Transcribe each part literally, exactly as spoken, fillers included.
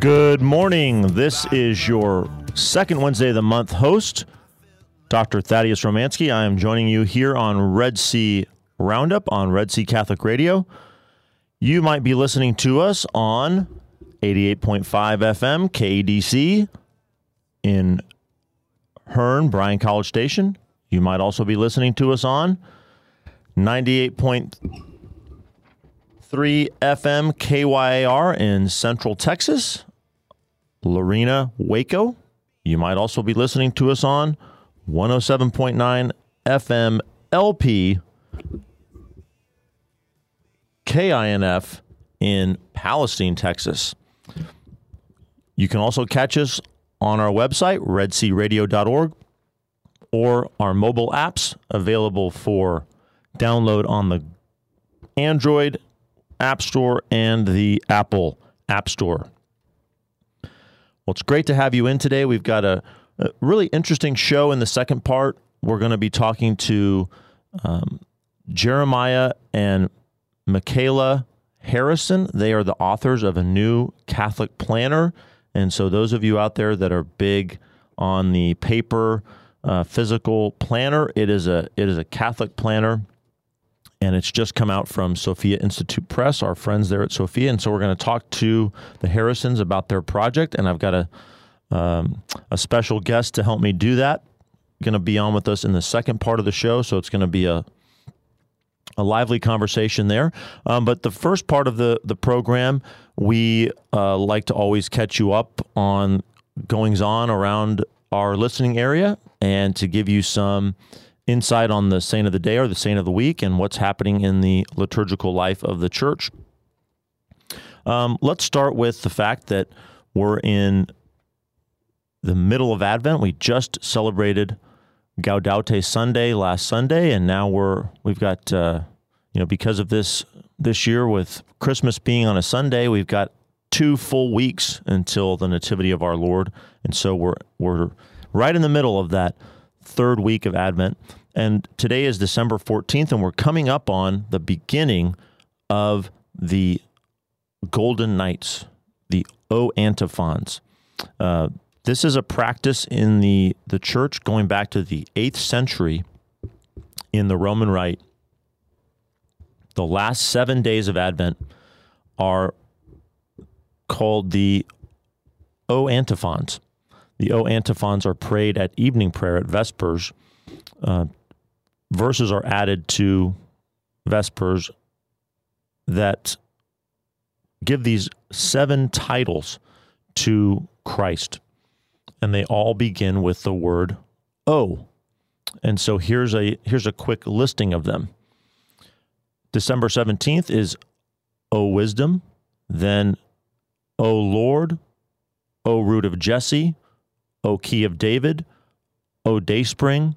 Good morning. This is your second Wednesday of the month host, Doctor Thaddeus Romanski. I am joining you here on Red C Roundup on Red C Catholic Radio. You might be listening to us on eighty-eight point five F M K A D C in Hearne, Bryan College Station. You might also be listening to us on ninety-eight point three F M K Y A R in Central Texas, Lorena, Waco. You might also be listening to us on one oh seven point nine F M L P K I N F in Palestine, Texas. You can also catch us on our website, red sea radio dot org, or our mobile apps available for download on the Android App Store and the Apple App Store. Well, it's great to have you in today. We've got a, a really interesting show in the second part. We're going to be talking to um, Jeremiah and Michaela Harrison. They are the authors of a new Catholic planner. And so those of you out there that are big on the paper uh, physical planner, it is a it is a Catholic planner. And it's just come out from Sophia Institute Press, our friends there at Sophia. And so we're going to talk to the Harrisons about their project. And I've got a um, a special guest to help me do that. Going to be on with us in the second part of the show. So it's going to be a a lively conversation there. Um, but the first part of the, the program, we uh, like to always catch you up on goings-on around our listening area and to give you some insight on the saint of the day or the saint of the week and what's happening in the liturgical life of the church. Um, let's start with the fact that we're in the middle of Advent. We just celebrated Gaudete Sunday last Sunday, and now we're we've got uh, you know because of this this year with Christmas being on a Sunday, we've got two full weeks until the Nativity of our Lord, and so we're we're right in the middle of that third week of Advent. And today is December fourteenth, and we're coming up on the beginning of the Golden Nights, the O Antiphons. Uh, this is a practice in the, the church going back to the eighth century in the Roman Rite. The last seven days of Advent are called the O Antiphons. The O Antiphons are prayed at evening prayer at Vespers. Uh, verses are added to Vespers that give these seven titles to Christ. And they all begin with the word O. And so here's a here's a quick listing of them. December seventeenth is O Wisdom, then O Lord, O Root of Jesse, O Key of David, O Dayspring,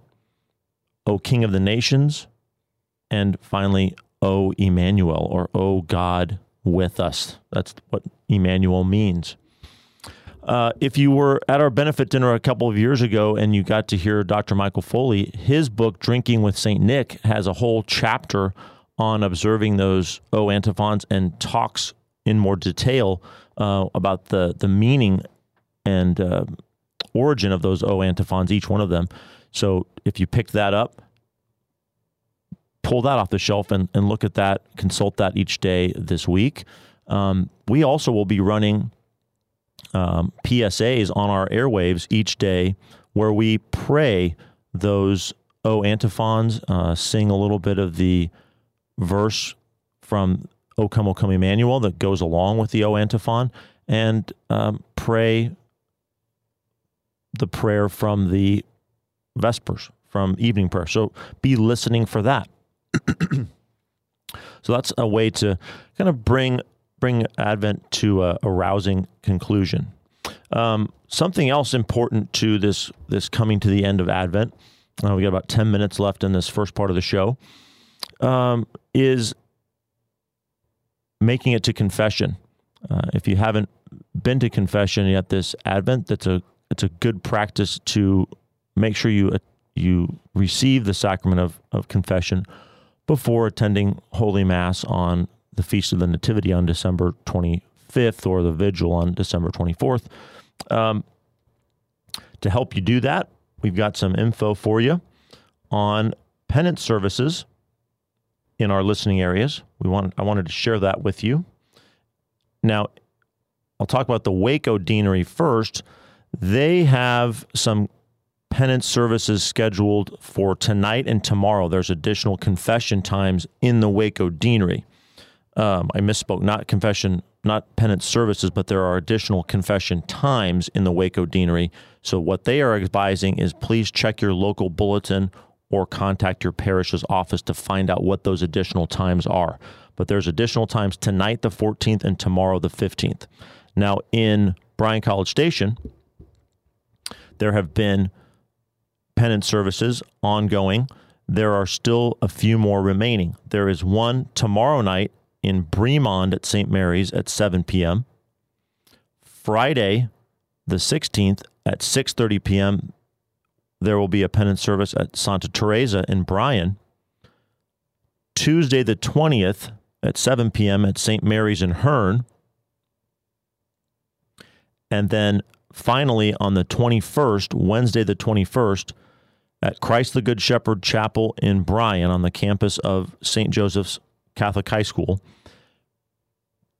O King of the Nations, and finally, O Emmanuel, or O God with us. That's what Emmanuel means. Uh, if you were at our benefit dinner a couple of years ago and you got to hear Doctor Michael Foley, his book, Drinking with Saint Nick, has a whole chapter on observing those O Antiphons and talks in more detail uh, about the, the meaning and uh origin of those O Antiphons, each one of them. So if you picked that up, pull that off the shelf and, and look at that, consult that each day this week. Um, we also will be running um, P S As on our airwaves each day where we pray those O Antiphons, uh, sing a little bit of the verse from O Come, O Come Emmanuel that goes along with the O Antiphon, and um, pray the prayer from the Vespers, from evening prayer. So be listening for that. So that's a way to kind of bring bring Advent to a, a rousing conclusion. Um, something else important to this this coming to the end of Advent, uh, we got about ten minutes left in this first part of the show, um, is making it to confession. Uh, if you haven't been to confession yet this Advent, that's a it's a good practice to make sure you uh, you receive the sacrament of, of confession before attending Holy Mass on the Feast of the Nativity on December twenty-fifth or the Vigil on December twenty-fourth. Um, to help you do that, we've got some info for you on penance services in our listening areas. We want, I wanted to share that with you. Now, I'll talk about the Waco Deanery first. They have some penance services scheduled for tonight and tomorrow. There's additional confession times in the Waco Deanery. Um, I misspoke, not confession, not penance services, but there are additional confession times in the Waco Deanery. So what they are advising is please check your local bulletin or contact your parish's office to find out what those additional times are. But there's additional times tonight, the fourteenth, and tomorrow, the fifteenth. Now, in Bryan College Station, there have been penance services ongoing. There are still a few more remaining. There is one tomorrow night in Bremond at Saint Mary's at seven p.m. Friday, the sixteenth, at six thirty p.m., there will be a penance service at Santa Teresa in Bryan. Tuesday, the twentieth, at seven p.m. at Saint Mary's in Hearn. And then finally, on the twenty-first, Wednesday, the twenty-first, at Christ the Good Shepherd Chapel in Bryan on the campus of Saint Joseph's Catholic High School,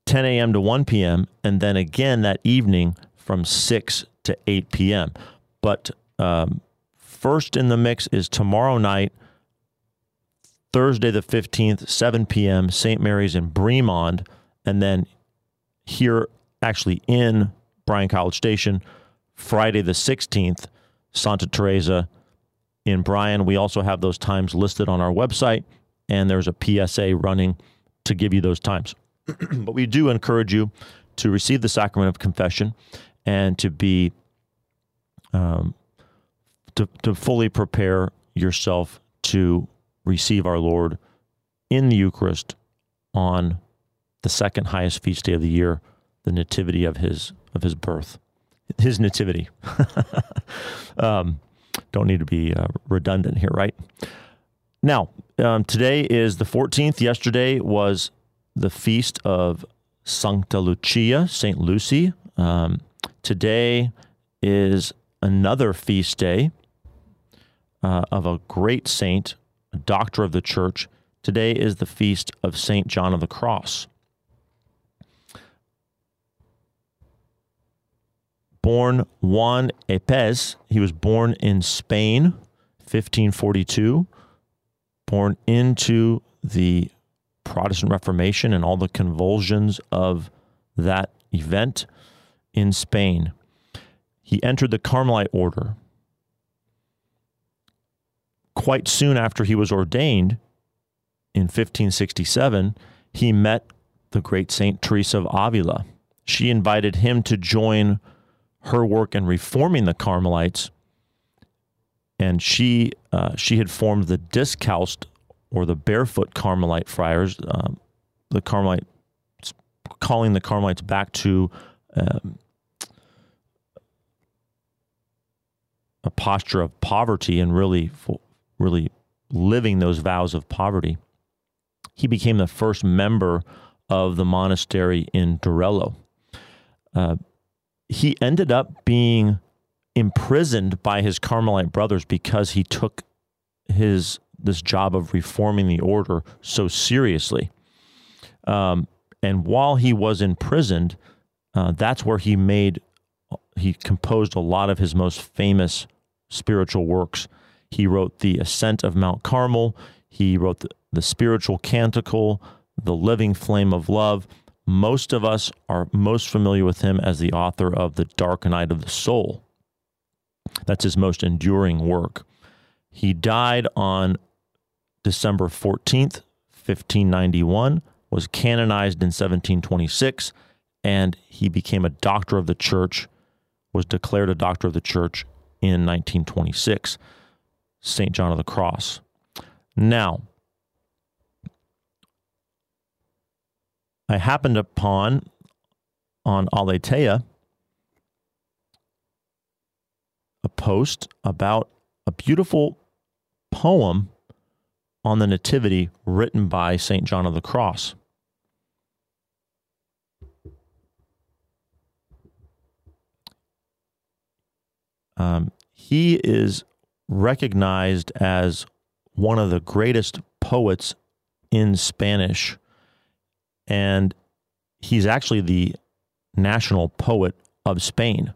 ten a.m. to one p.m., and then again that evening from six to eight p.m. But um, first in the mix is tomorrow night, Thursday the fifteenth, seven p.m., Saint Mary's in Bremond, and then here actually in Bryan College Station, Friday the sixteenth, Santa Teresa in Bryan. We also have those times listed on our website, and there's a P S A running to give you those times. But we do encourage you to receive the sacrament of confession and to be um, to, to fully prepare yourself to receive our Lord in the Eucharist on the second highest feast day of the year, the nativity of his of his birth, his nativity. um, don't need to be uh, redundant here, right? Now, um, today is the fourteenth. Yesterday was the feast of Sancta Lucia, Saint Lucy. Um, today is another feast day uh, of a great saint, a doctor of the church. Today is the feast of Saint John of the Cross. Born Juan Epez, he was born in Spain, fifteen forty-two. Born into the Protestant Reformation and all the convulsions of that event in Spain. He entered the Carmelite order. Quite soon after he was ordained, in fifteen sixty-seven, he met the great Saint Teresa of Avila. She invited him to join her work in reforming the Carmelites, and she uh, she had formed the Discalced or the Barefoot Carmelite Friars, um, the Carmelite calling the Carmelites back to um, a posture of poverty and really, really living those vows of poverty. He became the first member of the monastery in Dorello. Uh, he ended up being imprisoned by his Carmelite brothers because he took his this job of reforming the order so seriously. Um, and while he was imprisoned, uh, that's where he made, he composed a lot of his most famous spiritual works. He wrote The Ascent of Mount Carmel. He wrote The, the Spiritual Canticle, The Living Flame of Love. Most of us are most familiar with him as the author of The Dark Night of the Soul. That's his most enduring work. He died on December fourteenth, fifteen ninety-one, was canonized in seventeen twenty-six, and he became a doctor of the church was declared a doctor of the Church in nineteen twenty-six, Saint John of the Cross. Now, I happened upon, on Aletea, a post about a beautiful poem on the Nativity written by Saint John of the Cross. Um, he is recognized as one of the greatest poets in Spanish, and he's actually the national poet of Spain.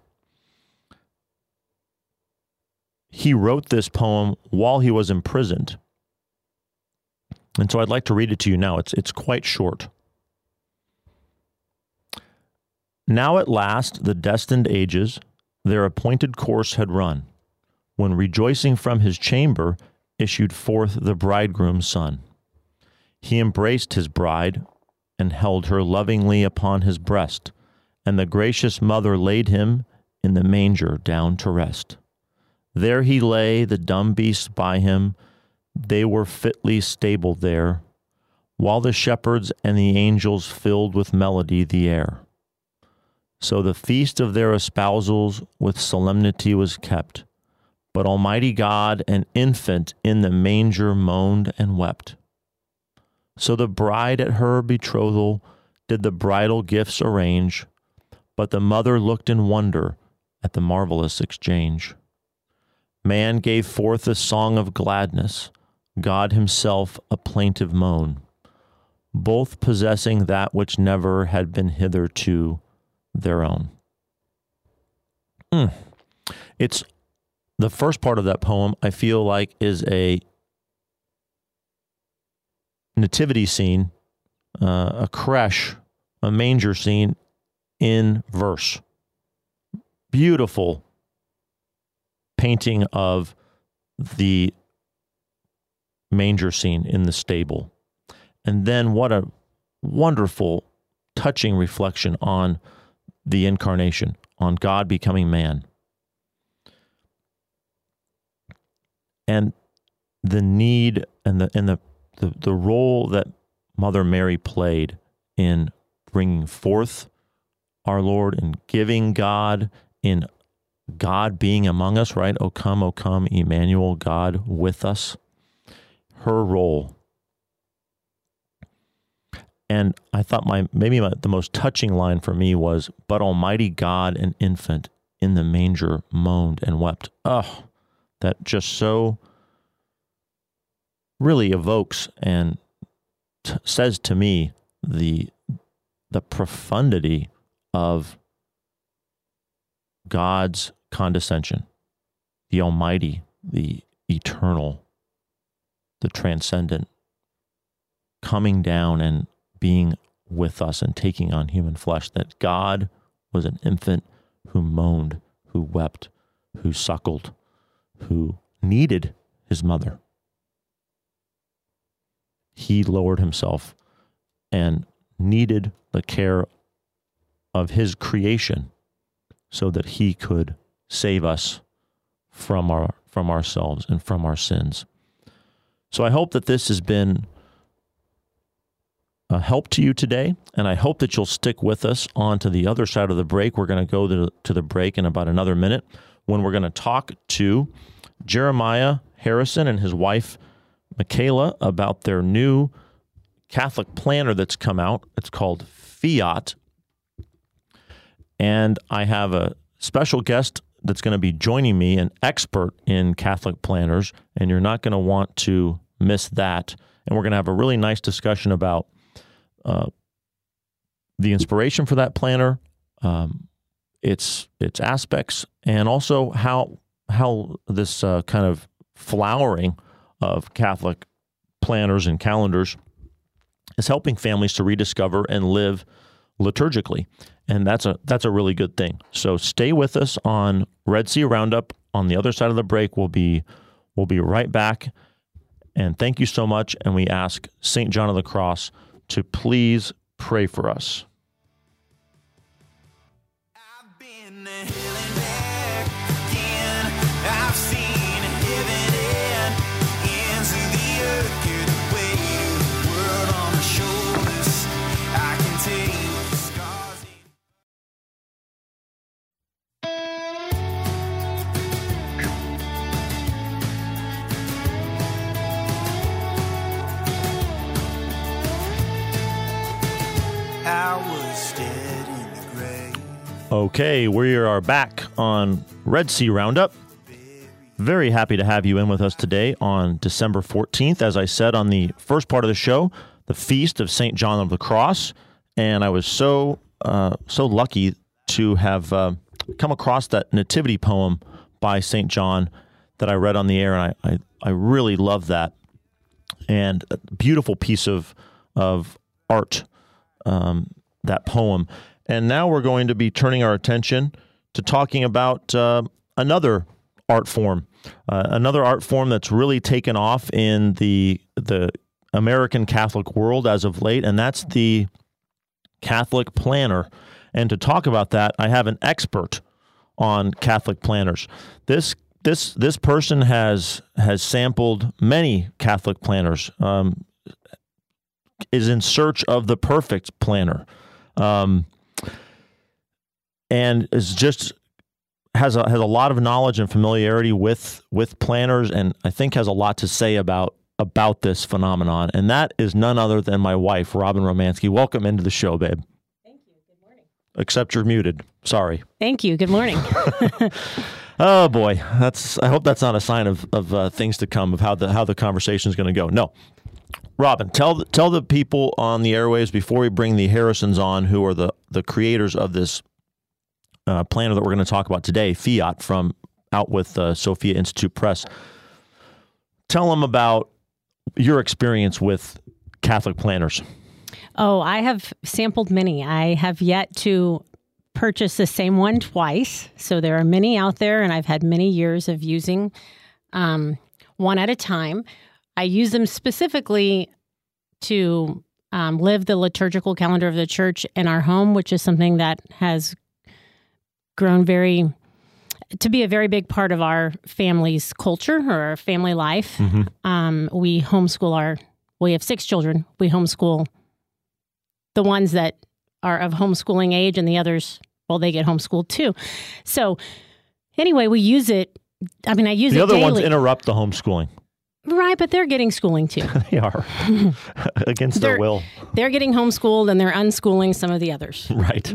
He wrote this poem while he was imprisoned. And so I'd like to read it to you now. It's, it's quite short. Now at last the destined ages their appointed course had run, when rejoicing from his chamber issued forth the bridegroom's son. He embraced his bride and held her lovingly upon his breast, and the gracious mother laid him in the manger down to rest. There he lay, the dumb beasts by him, they were fitly stabled there, while the shepherds and the angels filled with melody the air. So the feast of their espousals with solemnity was kept, but Almighty God, an infant in the manger moaned and wept. So the bride at her betrothal did the bridal gifts arrange, but the mother looked in wonder at the marvelous exchange. Man gave forth a song of gladness, God himself a plaintive moan, both possessing that which never had been hitherto their own. Mm. It's the first part of that poem, I feel like, is a nativity scene, uh, a creche, a manger scene in verse. Beautiful painting of the manger scene in the stable. And then what a wonderful, touching reflection on the incarnation, on God becoming man. And the need and the and the, the, the role that Mother Mary played in bringing forth our Lord and giving God, in God being among us, right? O come, O come, Emmanuel, God with us. Her role. And I thought my maybe my, the most touching line for me was, but Almighty God, an infant in the manger moaned and wept. Oh, that just so really evokes and t- says to me the the profundity of God's condescension, the Almighty, the eternal, the transcendent, coming down and being with us and taking on human flesh, that God was an infant who moaned, who wept, who suckled, who needed his mother. He lowered himself and needed the care of his creation so that he could save us from our from ourselves and from our sins. So I hope that this has been a help to you today, and I hope that you'll stick with us on to the other side of the break. We're going to go to, to the break in about another minute, when we're going to talk to Jeremiah Harrison and his wife, Michaela, about their new Catholic planner that's come out. It's called Fiat. And I have a special guest that's going to be joining me, an expert in Catholic planners, and you're not going to want to miss that. And we're going to have a really nice discussion about uh, the inspiration for that planner, um, its its aspects, and also how how this uh, kind of flowering of Catholic planners and calendars is helping families to rediscover and live liturgically. And that's a that's a really good thing. So stay with us on Red Sea Roundup. On the other side of the break, we'll be we'll be right back. And thank you so much. And we ask Saint John of the Cross to please pray for us. I've been Okay, we are back on Red Sea Roundup. Very happy to have you in with us today on December fourteenth. As I said on the first part of the show, the feast of Saint John of the Cross. And I was so uh, so lucky to have uh, come across that nativity poem by Saint John that I read on the air. And I, I, I really love that. And a beautiful piece of, of art, um, that poem. And now we're going to be turning our attention to talking about uh, another art form, uh, another art form that's really taken off in the the American Catholic world as of late, and that's the Catholic planner. And to talk about that, I have an expert on Catholic planners. This this this person has has sampled many Catholic planners, um, is in search of the perfect planner. Um, And is just has a, has a lot of knowledge and familiarity with with planners, and I think has a lot to say about about this phenomenon. And that is none other than my wife, Robin Romanski. Welcome into the show, babe. Thank you. Good morning. Except you're muted. Sorry. Thank you. Good morning. Oh boy, that's. I hope that's not a sign of of uh, things to come, of how the how the conversation is going to go. No, Robin, tell tell the people on the airwaves before we bring the Harrisons on, who are the the creators of this Uh, planner that we're going to talk about today, Fiat, from out with uh, Sophia Institute Press. Tell them about your experience with Catholic planners. Oh, I have sampled many. I have yet to purchase the same one twice. So there are many out there, and I've had many years of using um, one at a time. I use them specifically to um, live the liturgical calendar of the church in our home, which is something that has grown very to be a very big part of our family's culture or our family life. Mm-hmm. Um, we homeschool our, we have six children. We homeschool the ones that are of homeschooling age, and the others, well, they get homeschooled too. So anyway, we use it. I mean, I use the it The other daily. Ones interrupt the homeschooling. Right, but they're getting schooling too. They are. Against they're, their will. They're getting homeschooled, and they're unschooling some of the others. Right.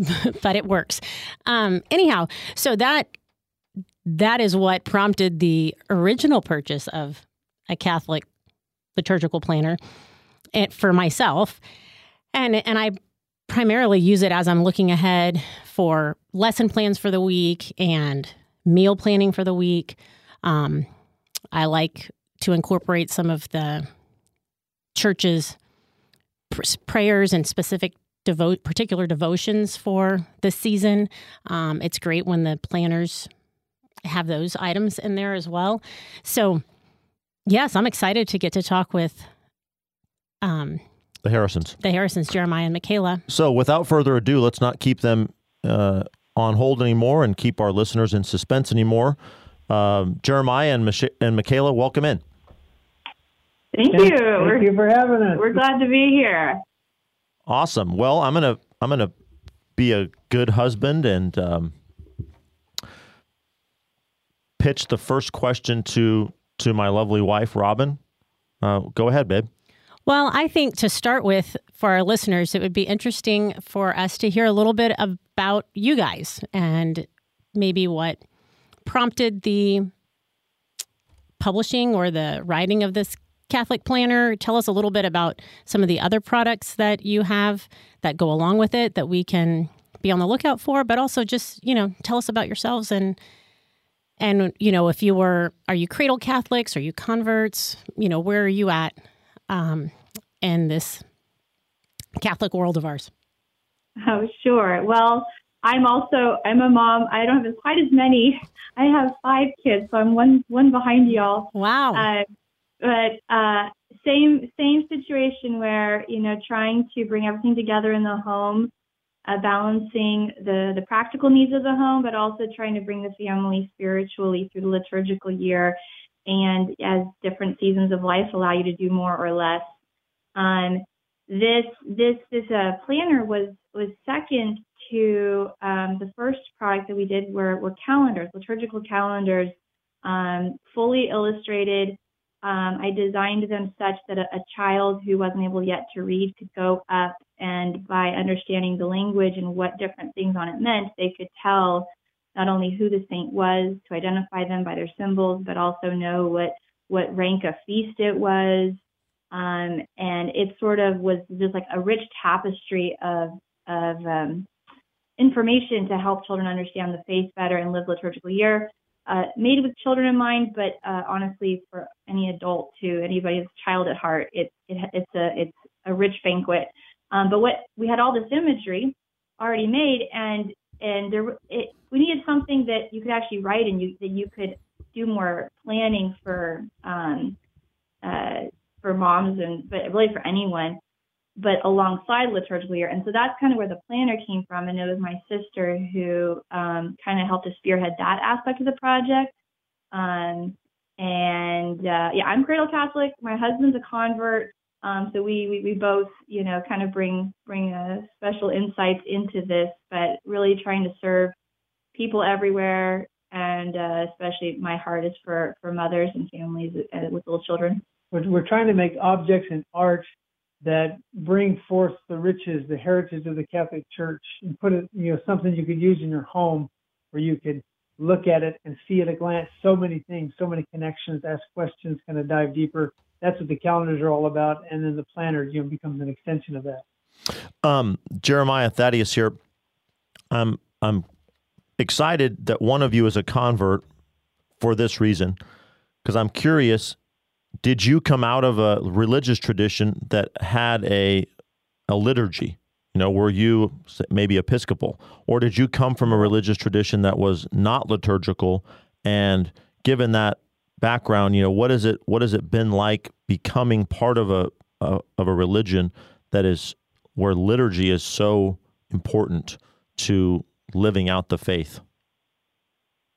But it works. Um, anyhow, so that that is what prompted the original purchase of a Catholic liturgical planner and for myself. And and I primarily use it as I'm looking ahead for lesson plans for the week and meal planning for the week. Um, I like to incorporate some of the church's prayers and specific devote, particular devotions for the season. Um, it's great when the planners have those items in there as well. So, yes, I'm excited to get to talk with um, the Harrisons, the Harrisons, Jeremiah and Michaela. So, without further ado, let's not keep them uh, on hold anymore and keep our listeners in suspense anymore. Uh, Jeremiah and Mich- and Michaela, welcome in. Thank you. Thank we're, you for having us. We're glad to be here. Awesome. Well, I'm gonna I'm gonna be a good husband and um, pitch the first question to to my lovely wife, Robin. Uh, go ahead, babe. Well, I think to start with, for our listeners, it would be interesting for us to hear a little bit about you guys and maybe what prompted the publishing or the writing of this Catholic planner. Tell us a little bit about some of the other products that you have that go along with it that we can be on the lookout for, but also just, you know, tell us about yourselves and, and you know, if you were, are you cradle Catholics? Are you converts? You know, where are you at um, in this Catholic world of ours? Oh, sure. Well, I'm also, I'm a mom. I don't have quite as many. I have five kids, so I'm one one behind y'all. Wow. Uh, but uh, same same situation where, you know, trying to bring everything together in the home, uh, balancing the, the practical needs of the home, but also trying to bring the family spiritually through the liturgical year. And as different seasons of life allow you to do more or less. Um, this this this uh, planner was was second to um, the first product that we did were, were calendars, liturgical calendars, um, fully illustrated Um, I designed them such that a, a child who wasn't able yet to read could go up, and by understanding the language and what different things on it meant, they could tell not only who the saint was, to identify them by their symbols, but also know what, what rank of feast it was. Um, and it sort of was just like a rich tapestry of, of um, information to help children understand the faith better and live liturgical year. Uh, made with children in mind, but uh, honestly, for any adult too, anybody that's a child at heart, it, it, it's a it's a rich banquet. Um, but what we had all this imagery already made, and and there it, we needed something that you could actually write and you, that you could do more planning for um, uh, for moms and but really for anyone, but alongside liturgical year. And so that's kind of where the planner came from. And it was my sister who um, kind of helped to spearhead that aspect of the project. Um, and uh, yeah, I'm cradle Catholic. My husband's a convert. Um, so we, we, we both, you know, kind of bring, bring a special insights into this, but really trying to serve people everywhere. And uh, especially my heart is for, for mothers and families with little children. We're, we're trying to make objects and art that bring forth the riches, the heritage of the Catholic Church, and put it, you know, something you could use in your home where you could look at it and see at a glance so many things, so many connections, ask questions, kind of dive deeper. That's what the calendars are all about. And then the planner, you know, becomes an extension of that. Um, Jeremiah, Thaddeus here. I'm, I'm excited that one of you is a convert for this reason, because I'm curious. Did you come out of a religious tradition that had a a liturgy? You know, were you maybe Episcopal? Or did you come from a religious tradition that was not liturgical? And given that background, you know, what is it what has it been like becoming part of a, a of a religion that is where liturgy is so important to living out the faith?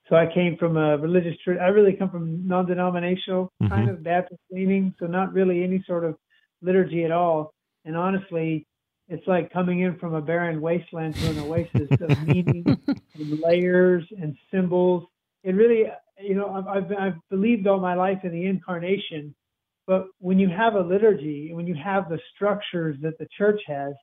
So I came from a religious church. I really come from non-denominational, mm-hmm. kind of Baptist leaning, so not really any sort of liturgy at all. And honestly, it's like coming in from a barren wasteland to an oasis of meaning and layers and symbols. It really, you know, I've, I've, I've believed all my life in the incarnation, but when you have a liturgy, when you have the structures that the church has,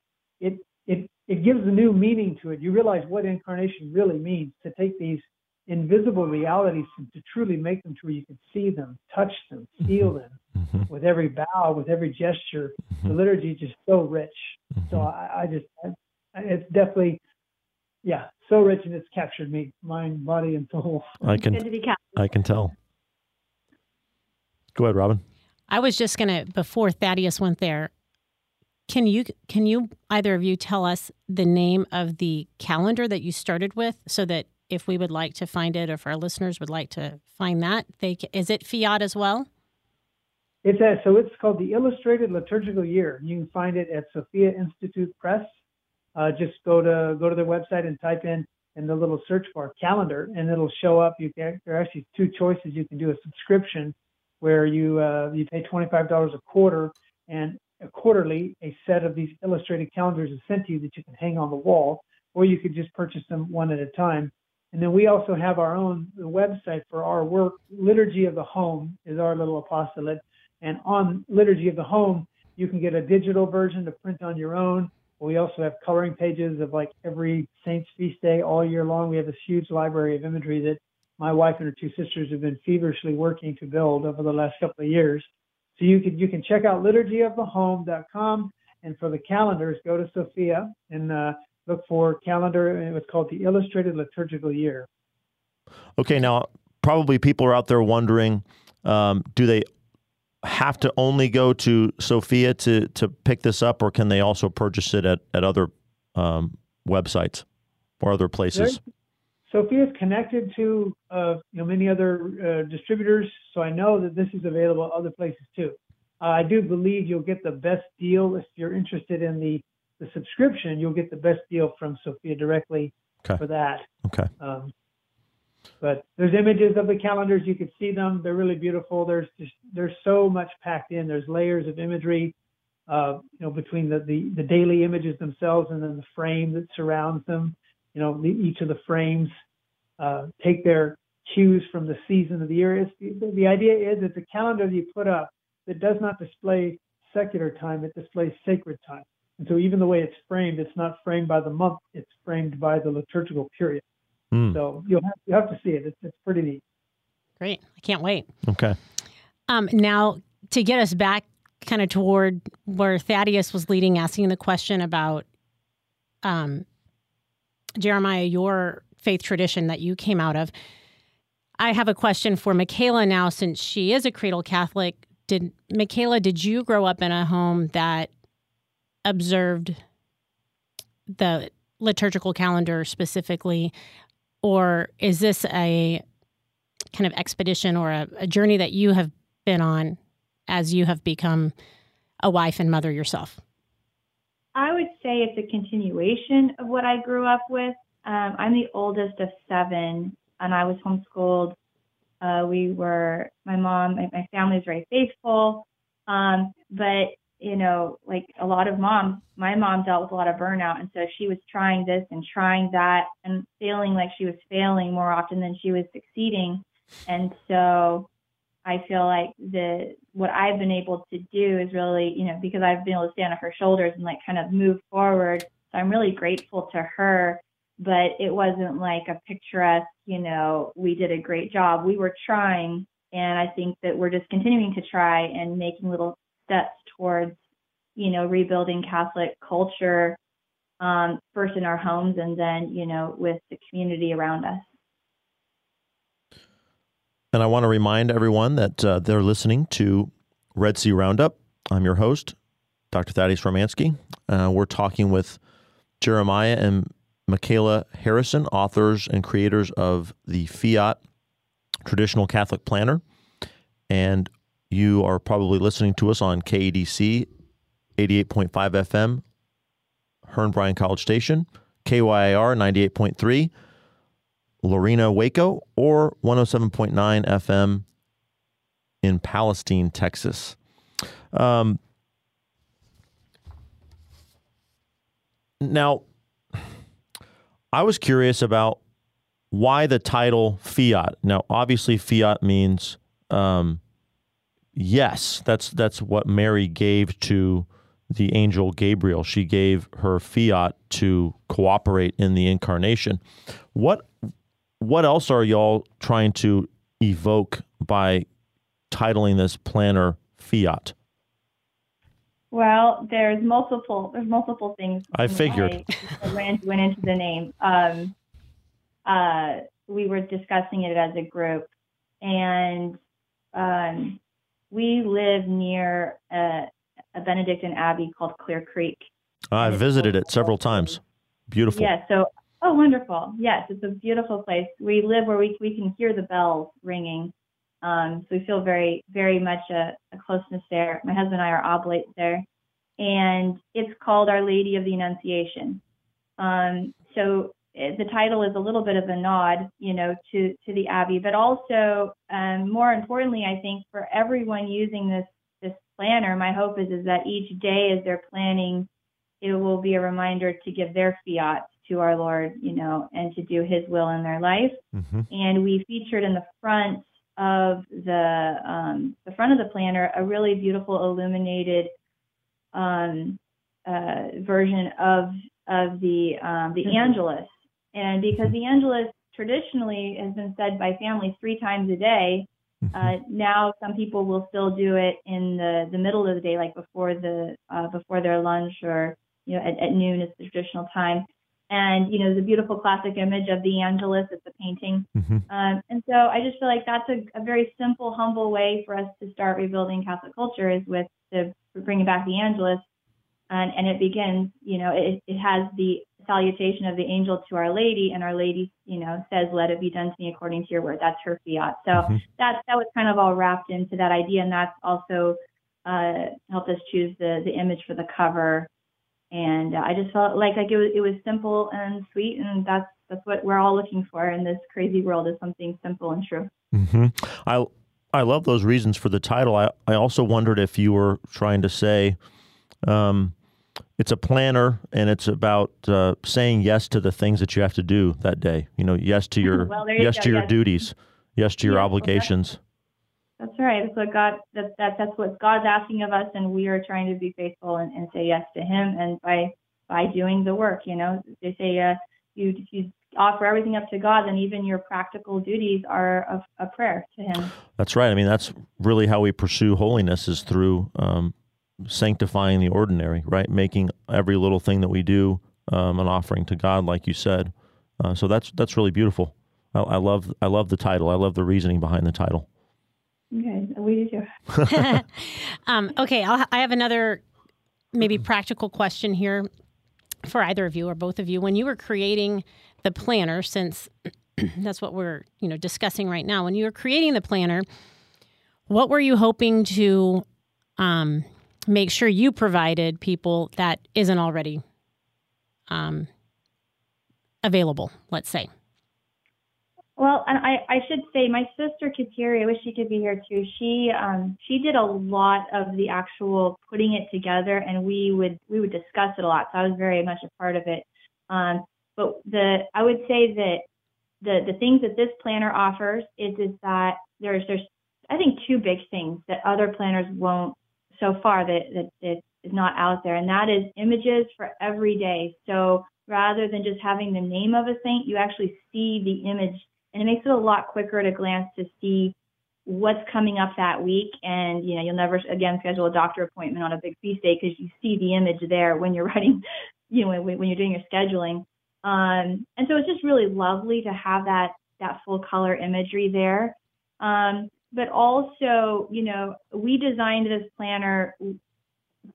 it it it gives a new meaning to it. You realize what incarnation really means, to take these invisible realities to truly make them to where you can see them, touch them, feel them, mm-hmm. with every bow, with every gesture. Mm-hmm. The liturgy is just so rich. Mm-hmm. So I, I just, I, it's definitely, yeah, so rich, and it's captured me, mind, body, and soul. I can, good to be captured. I can tell. Go ahead, Robin. I was just going to, before Thaddeus went there, Can you can you either of you tell us the name of the calendar that you started with, so that if we would like to find it, or if our listeners would like to find that, they can, is it Fiat as well? It's a, so it's called the Illustrated Liturgical Year. You can find it at Sophia Institute Press. Uh, just go to go to their website and type in in the little search bar calendar, and it'll show up. You can, there are actually two choices. You can do a subscription where you uh, you pay twenty-five dollars a quarter, and a quarterly a set of these illustrated calendars is sent to you that you can hang on the wall, or you could just purchase them one at a time. And then we also have our own website for our work. Liturgy of the Home is our little apostolate. And on Liturgy of the Home, you can get a digital version to print on your own. We also have coloring pages of like every saint's feast day all year long. We have this huge library of imagery that my wife and her two sisters have been feverishly working to build over the last couple of years. So you can, you can check out liturgy of the home dot com. And for the calendars, go to Sophia and uh, look for calendar, and it was called the Illustrated Liturgical Year. Okay, now probably people are out there wondering, um, do they have to only go to Sophia to to pick this up, or can they also purchase it at, at other um, websites or other places? Sophia is connected to uh, you know, many other uh, distributors, so I know that this is available other places too. Uh, I do believe you'll get the best deal if you're interested in the The subscription. You'll get the best deal from Sophia directly okay. for that. Okay. Um, but there's images of the calendars. You can see them. They're really beautiful. There's just there's so much packed in. There's layers of imagery, uh, you know, between the, the the daily images themselves and then the frame that surrounds them. You know, the, each of the frames uh, take their cues from the season of the year. It's the, the idea is it's a calendar that you put up that does not display secular time, it displays sacred time. And so even the way it's framed, it's not framed by the month, it's framed by the liturgical period. Mm. So you'll have, you'll have to see it. It's, it's pretty neat. Great. I can't wait. Okay. Um, now, to get us back kind of toward where Thaddeus was leading, asking the question about, um, Jeremiah, your faith tradition that you came out of, I have a question for Michaela now, since she is a cradle Catholic. Did Michaela, did you grow up in a home that observed the liturgical calendar specifically, or is this a kind of expedition or a, a journey that you have been on as you have become a wife and mother yourself? I would say it's a continuation of what I grew up with. Um, I'm the oldest of seven, and I was homeschooled. Uh, we were, my mom, my, my family was very faithful, um, but, you know, like a lot of moms, my mom dealt with a lot of burnout, and so she was trying this and trying that and feeling like she was failing more often than she was succeeding. And so I feel like the what I've been able to do is really, you know, because I've been able to stand on her shoulders and like kind of move forward. So I'm really grateful to her, but it wasn't like a picturesque, you know, we did a great job. We were trying, and I think that we're just continuing to try and making little steps towards, you know, rebuilding Catholic culture, um, first in our homes and then, you know, with the community around us. And I want to remind everyone that uh, they're listening to Red Sea Roundup. I'm your host, Doctor Thaddeus Romanski. Uh, we're talking with Jeremiah and Michaela Harrison, authors and creators of the Fiat Traditional Catholic Planner. And you are probably listening to us on K E D C, eighty-eight point five F M, Hearne-Bryan College Station, K Y R ninety-eight point three, Lorena, Waco, or one oh seven point nine F M in Palestine, Texas. Um, now, I was curious about why the title Fiat. Now, obviously, Fiat means um, yes. That's that's what Mary gave to the angel Gabriel. She gave her Fiat to cooperate in the incarnation. What What else are y'all trying to evoke by titling this planner Fiat? Well, there's multiple there's multiple things. I figured I went, went into the name. Um, uh, we were discussing it as a group, and um, we live near a, a Benedictine abbey called Clear Creek. I visited it several times. Beautiful. Yeah. So. Oh, wonderful. Yes, it's a beautiful place. We live where we we can hear the bells ringing. Um, so we feel very, very much a, a closeness there. My husband and I are oblates there. And it's called Our Lady of the Annunciation. Um, so it, the title is a little bit of a nod, you know, to, to the abbey. But also, um, more importantly, I think for everyone using this this planner, my hope is, is that each day as they're planning, it will be a reminder to give their fiat to our Lord, you know, and to do his will in their life. Mm-hmm. And we featured in the front of the um, the front of the planner a really beautiful illuminated um, uh, version of of the um, the mm-hmm. Angelus. And because the Angelus traditionally has been said by families three times a day, mm-hmm. uh, now some people will still do it in the, the middle of the day, like before the uh, before their lunch, or you know at, at noon is the traditional time. And, you know, the beautiful classic image of the Angelus, it's a painting. Mm-hmm. Um, and so I just feel like that's a, a very simple, humble way for us to start rebuilding Catholic culture is with the bringing back the Angelus. And, and it begins, you know, it, it has the salutation of the angel to Our Lady, and Our Lady, you know, says, let it be done to me according to your word. That's her fiat. So mm-hmm. that, that was kind of all wrapped into that idea. And that's also uh, helped us choose the, the image for the cover. And I just felt like like it was, it was simple and sweet, and that's that's what we're all looking for in this crazy world, is something simple and true. Mm-hmm. I I love those reasons for the title. I, I also wondered if you were trying to say um, it's a planner and it's about uh, saying yes to the things that you have to do that day. You know, yes to your well, yes go, to your yes. duties. yes to your yes, obligations. That's, that's right. That's what God. That, that that's what God's asking of us, and we are trying to be faithful and, and say yes to Him. And by by doing the work, you know, they say uh, you you offer everything up to God, and even your practical duties are a, a prayer to Him. That's right. I mean, that's really how we pursue holiness, is through um, sanctifying the ordinary, right? Making every little thing that we do um, an offering to God, like you said. Uh, so that's that's really beautiful. I, I love I love the title. I love the reasoning behind the title. Okay, we do too. um, okay, I'll, I have another maybe practical question here for either of you or both of you. When you were creating the planner, since that's what we're you know discussing right now, when you were creating the planner, what were you hoping to um, make sure you provided people that isn't already um, available, let's say? Well, and I, I should say my sister Kateri, I wish she could be here too. She um, she did a lot of the actual putting it together, and we would we would discuss it a lot. So I was very much a part of it. Um, but the I would say that the the things that this planner offers is is that there's there's I think two big things that other planners won't so far that that, that is not out there, and that is images for every day. So rather than just having the name of a saint, you actually see the image. And it makes it a lot quicker to glance to see what's coming up that week. And, you know, you'll never, again, schedule a doctor appointment on a big feast day because you see the image there when you're writing, you know, when, when you're doing your scheduling. Um, and so it's just really lovely to have that that full color imagery there. Um, but also, you know, we designed this planner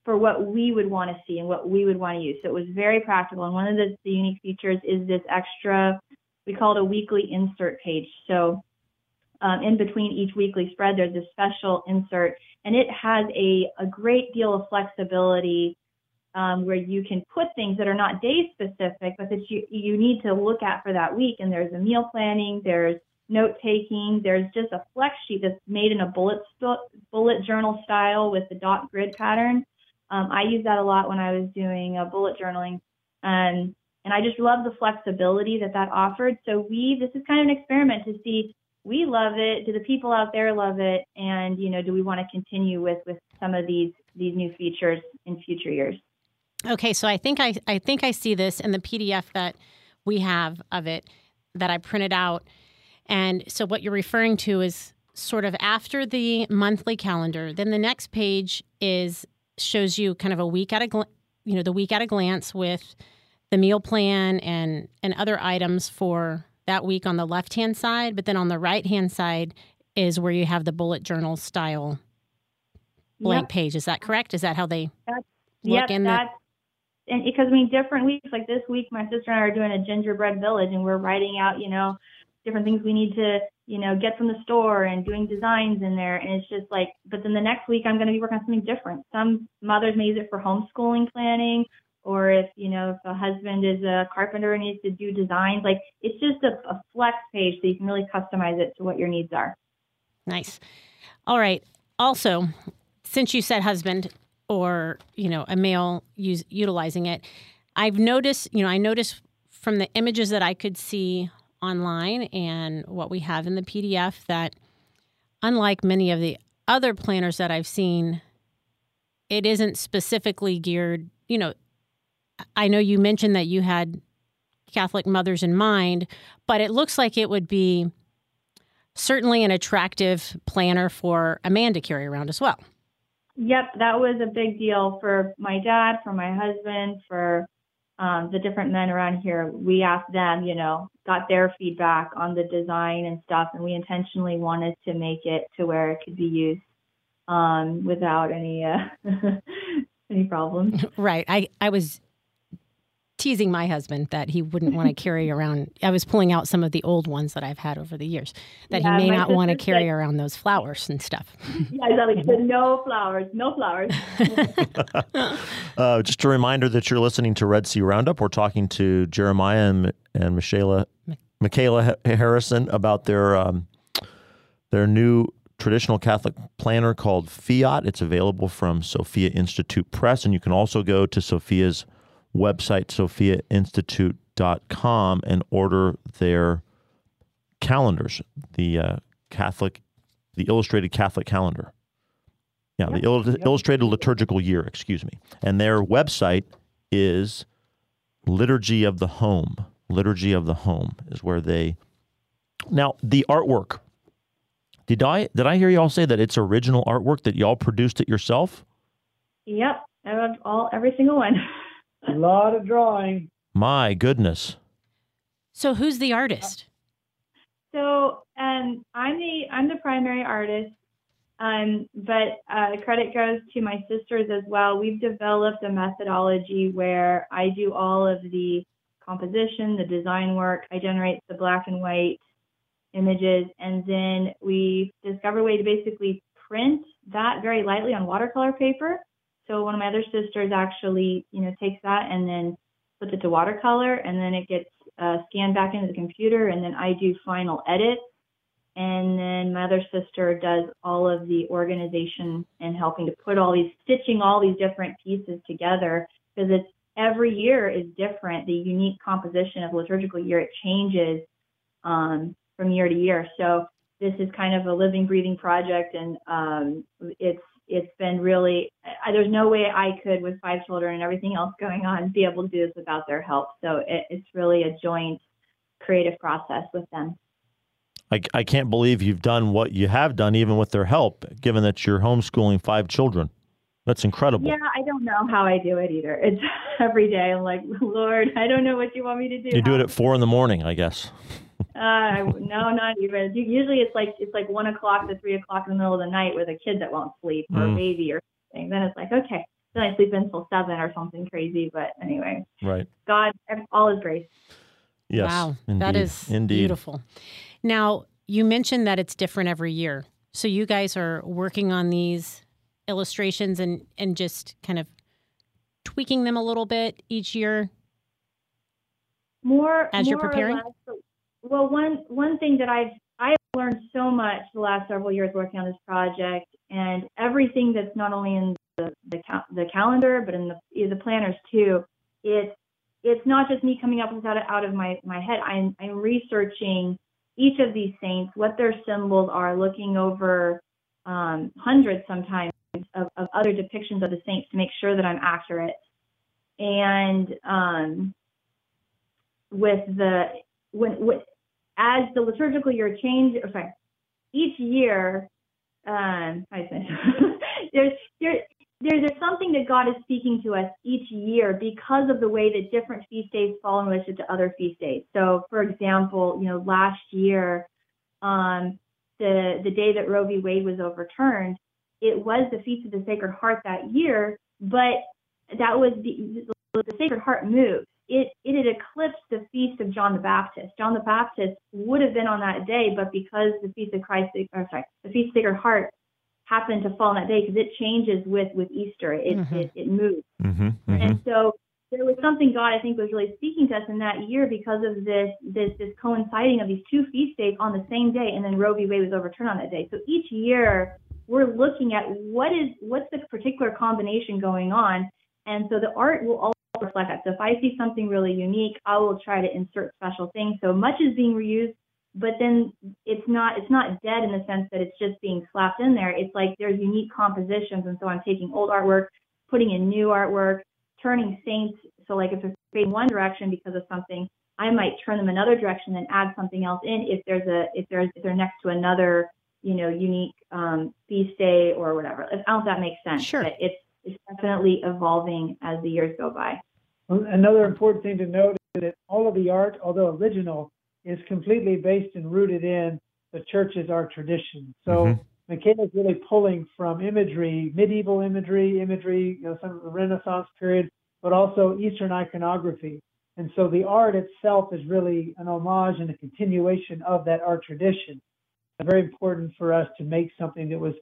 for what we would want to see and what we would want to use. So it was very practical. And one of the, the unique features is this extra, we call it a weekly insert page. So um, in between each weekly spread, there's a special insert, and it has a, a great deal of flexibility um, where you can put things that are not day specific, but that you, you need to look at for that week. And there's a meal planning, there's note taking, there's just a flex sheet that's made in a bullet, bullet journal style with the dot grid pattern. Um, I use that a lot when I was doing uh, bullet journaling. Um, And I just love the flexibility that that offered. So we, this is kind of an experiment to see, we love it. Do the people out there love it? And, you know, do we want to continue with, with some of these, these new features in future years? Okay. So I think I, I think I see this in the P D F that we have of it that I printed out. And so what you're referring to is sort of after the monthly calendar, then the next page is, shows you kind of a week at a, gl- you know, the week at a glance with the meal plan and, and other items for that week on the left-hand side, but then on the right-hand side is where you have the bullet journal style blank yep. page. Is that correct? Is that how they that's, look yep, in that? And because, I mean, different weeks, like this week, my sister and I are doing a gingerbread village, and we're writing out, you know, different things we need to, you know, get from the store and doing designs in there. And it's just like, but then the next week I'm going to be working on something different. Some mothers may use it for homeschooling planning, or if, you know, if a husband is a carpenter and needs to do designs, like it's just a, a flex page, so you can really customize it to what your needs are. Nice. All right. Also, since you said husband or, you know, a male use, utilizing it, I've noticed, you know, I noticed from the images that I could see online and what we have in the P D F that unlike many of the other planners that I've seen, it isn't specifically geared, you know, I know you mentioned that you had Catholic mothers in mind, but it looks like it would be certainly an attractive planner for a man to carry around as well. Yep, that was a big deal for my dad, for my husband, for um, the different men around here. We asked them, you know, got their feedback on the design and stuff, and we intentionally wanted to make it to where it could be used um, without any uh, any problems. Right. I, I was teasing my husband that he wouldn't want to carry around. I was pulling out some of the old ones that I've had over the years, that yeah, he may not want to carry said, around those flowers and stuff. Yeah, exactly. So no flowers, no flowers. uh, just a reminder that you're listening to Red Sea Roundup. We're talking to Jeremiah and, and Michaela, Michaela Harrison about their um, their new traditional Catholic planner called Fiat. It's available from Sophia Institute Press, and you can also go to Sophia's website, sophia institute dot com, and order their calendars, the uh, Catholic, the Illustrated Catholic Calendar. Yeah, yep. the Il yep. Illustrated Liturgical Year, excuse me. And their website is Liturgy of the Home. Liturgy of the Home is where they... Now, the artwork. Did I, did I hear y'all say that it's original artwork, that y'all produced it yourself? Yep. I love all, every single one. A lot of drawing. My goodness. So who's the artist? So um, I'm the I'm the primary artist, um, but uh, credit goes to my sisters as well. We've developed a methodology where I do all of the composition, the design work. I generate the black and white images, and then we discover a way to basically print that very lightly on watercolor paper. So one of my other sisters actually, you know, takes that and then puts it to watercolor, and then it gets uh, scanned back into the computer, and then I do final edits, and then my other sister does all of the organization and helping to put all these, stitching all these different pieces together, because it's every year is different. The unique composition of liturgical year, it changes um, from year to year. So this is kind of a living, breathing project, and um, it's It's been really, I, there's no way I could, with five children and everything else going on, be able to do this without their help. So it, it's really a joint creative process with them. I, I can't believe you've done what you have done, even with their help, given that you're homeschooling five children. That's incredible. Yeah, I don't know how I do it either. It's every day. I'm like, Lord, I don't know what you want me to do. You do it at four in the morning, I guess. Uh, no, not even. Usually it's like it's like one o'clock to three o'clock in the middle of the night with a kid that won't sleep or mm. a baby or something. Then it's like, okay, then I sleep until seven or something crazy. But anyway, right? God, all His grace. Yes. Wow, indeed. That is indeed beautiful. Now you mentioned that it's different every year, so you guys are working on these illustrations and and just kind of tweaking them a little bit each year. More as more you're preparing. Well, one one thing that I've I've learned so much the last several years working on this project, and everything that's not only in the the, cal the calendar but in the the planners too. It's it's not just me coming up with that out of my my head. I'm I'm researching each of these saints, what their symbols are, looking over um, hundreds sometimes of, of other depictions of the saints to make sure that I'm accurate. And um, with the When, when, as the liturgical year changes, sorry, each year, um, I said, there's, there, there, there's something that God is speaking to us each year because of the way that different feast days fall in relation to other feast days. So, for example, you know, last year, um, the, the day that Roe v. Wade was overturned, it was the Feast of the Sacred Heart that year, but that was the, the Sacred Heart moved. It, it had eclipsed the Feast of John the Baptist. John the Baptist would have been on that day, but because the Feast of Christ, or sorry, the Feast of Sacred Heart happened to fall on that day, because it changes with, with Easter. It, mm-hmm. it, it moves. Mm-hmm, mm-hmm. And so there was something God, I think, was really speaking to us in that year because of this, this, this coinciding of these two feast days on the same day, and then Roe v. Wade was overturned on that day. So each year we're looking at what is, what's the particular combination going on. And so the art will always reflect that. So if I see something really unique, I will try to insert special things. So much is being reused, but then it's not it's not dead in the sense that it's just being slapped in there. It's like there's unique compositions, and so I'm taking old artwork, putting in new artwork, turning saints. So like if they're in one direction because of something, I might turn them another direction and add something else in if there's a if there's if they're next to another, you know, unique um, feast day or whatever. I don't know if that makes sense. Sure. But it's it's definitely evolving as the years go by. Another important thing to note is that all of the art, although original, is completely based and rooted in the church's art tradition. So mm-hmm. Michaela's really pulling from imagery, medieval imagery, imagery, you know, some of the Renaissance period, but also Eastern iconography. And so the art itself is really an homage and a continuation of that art tradition. It's very important for us to make something that was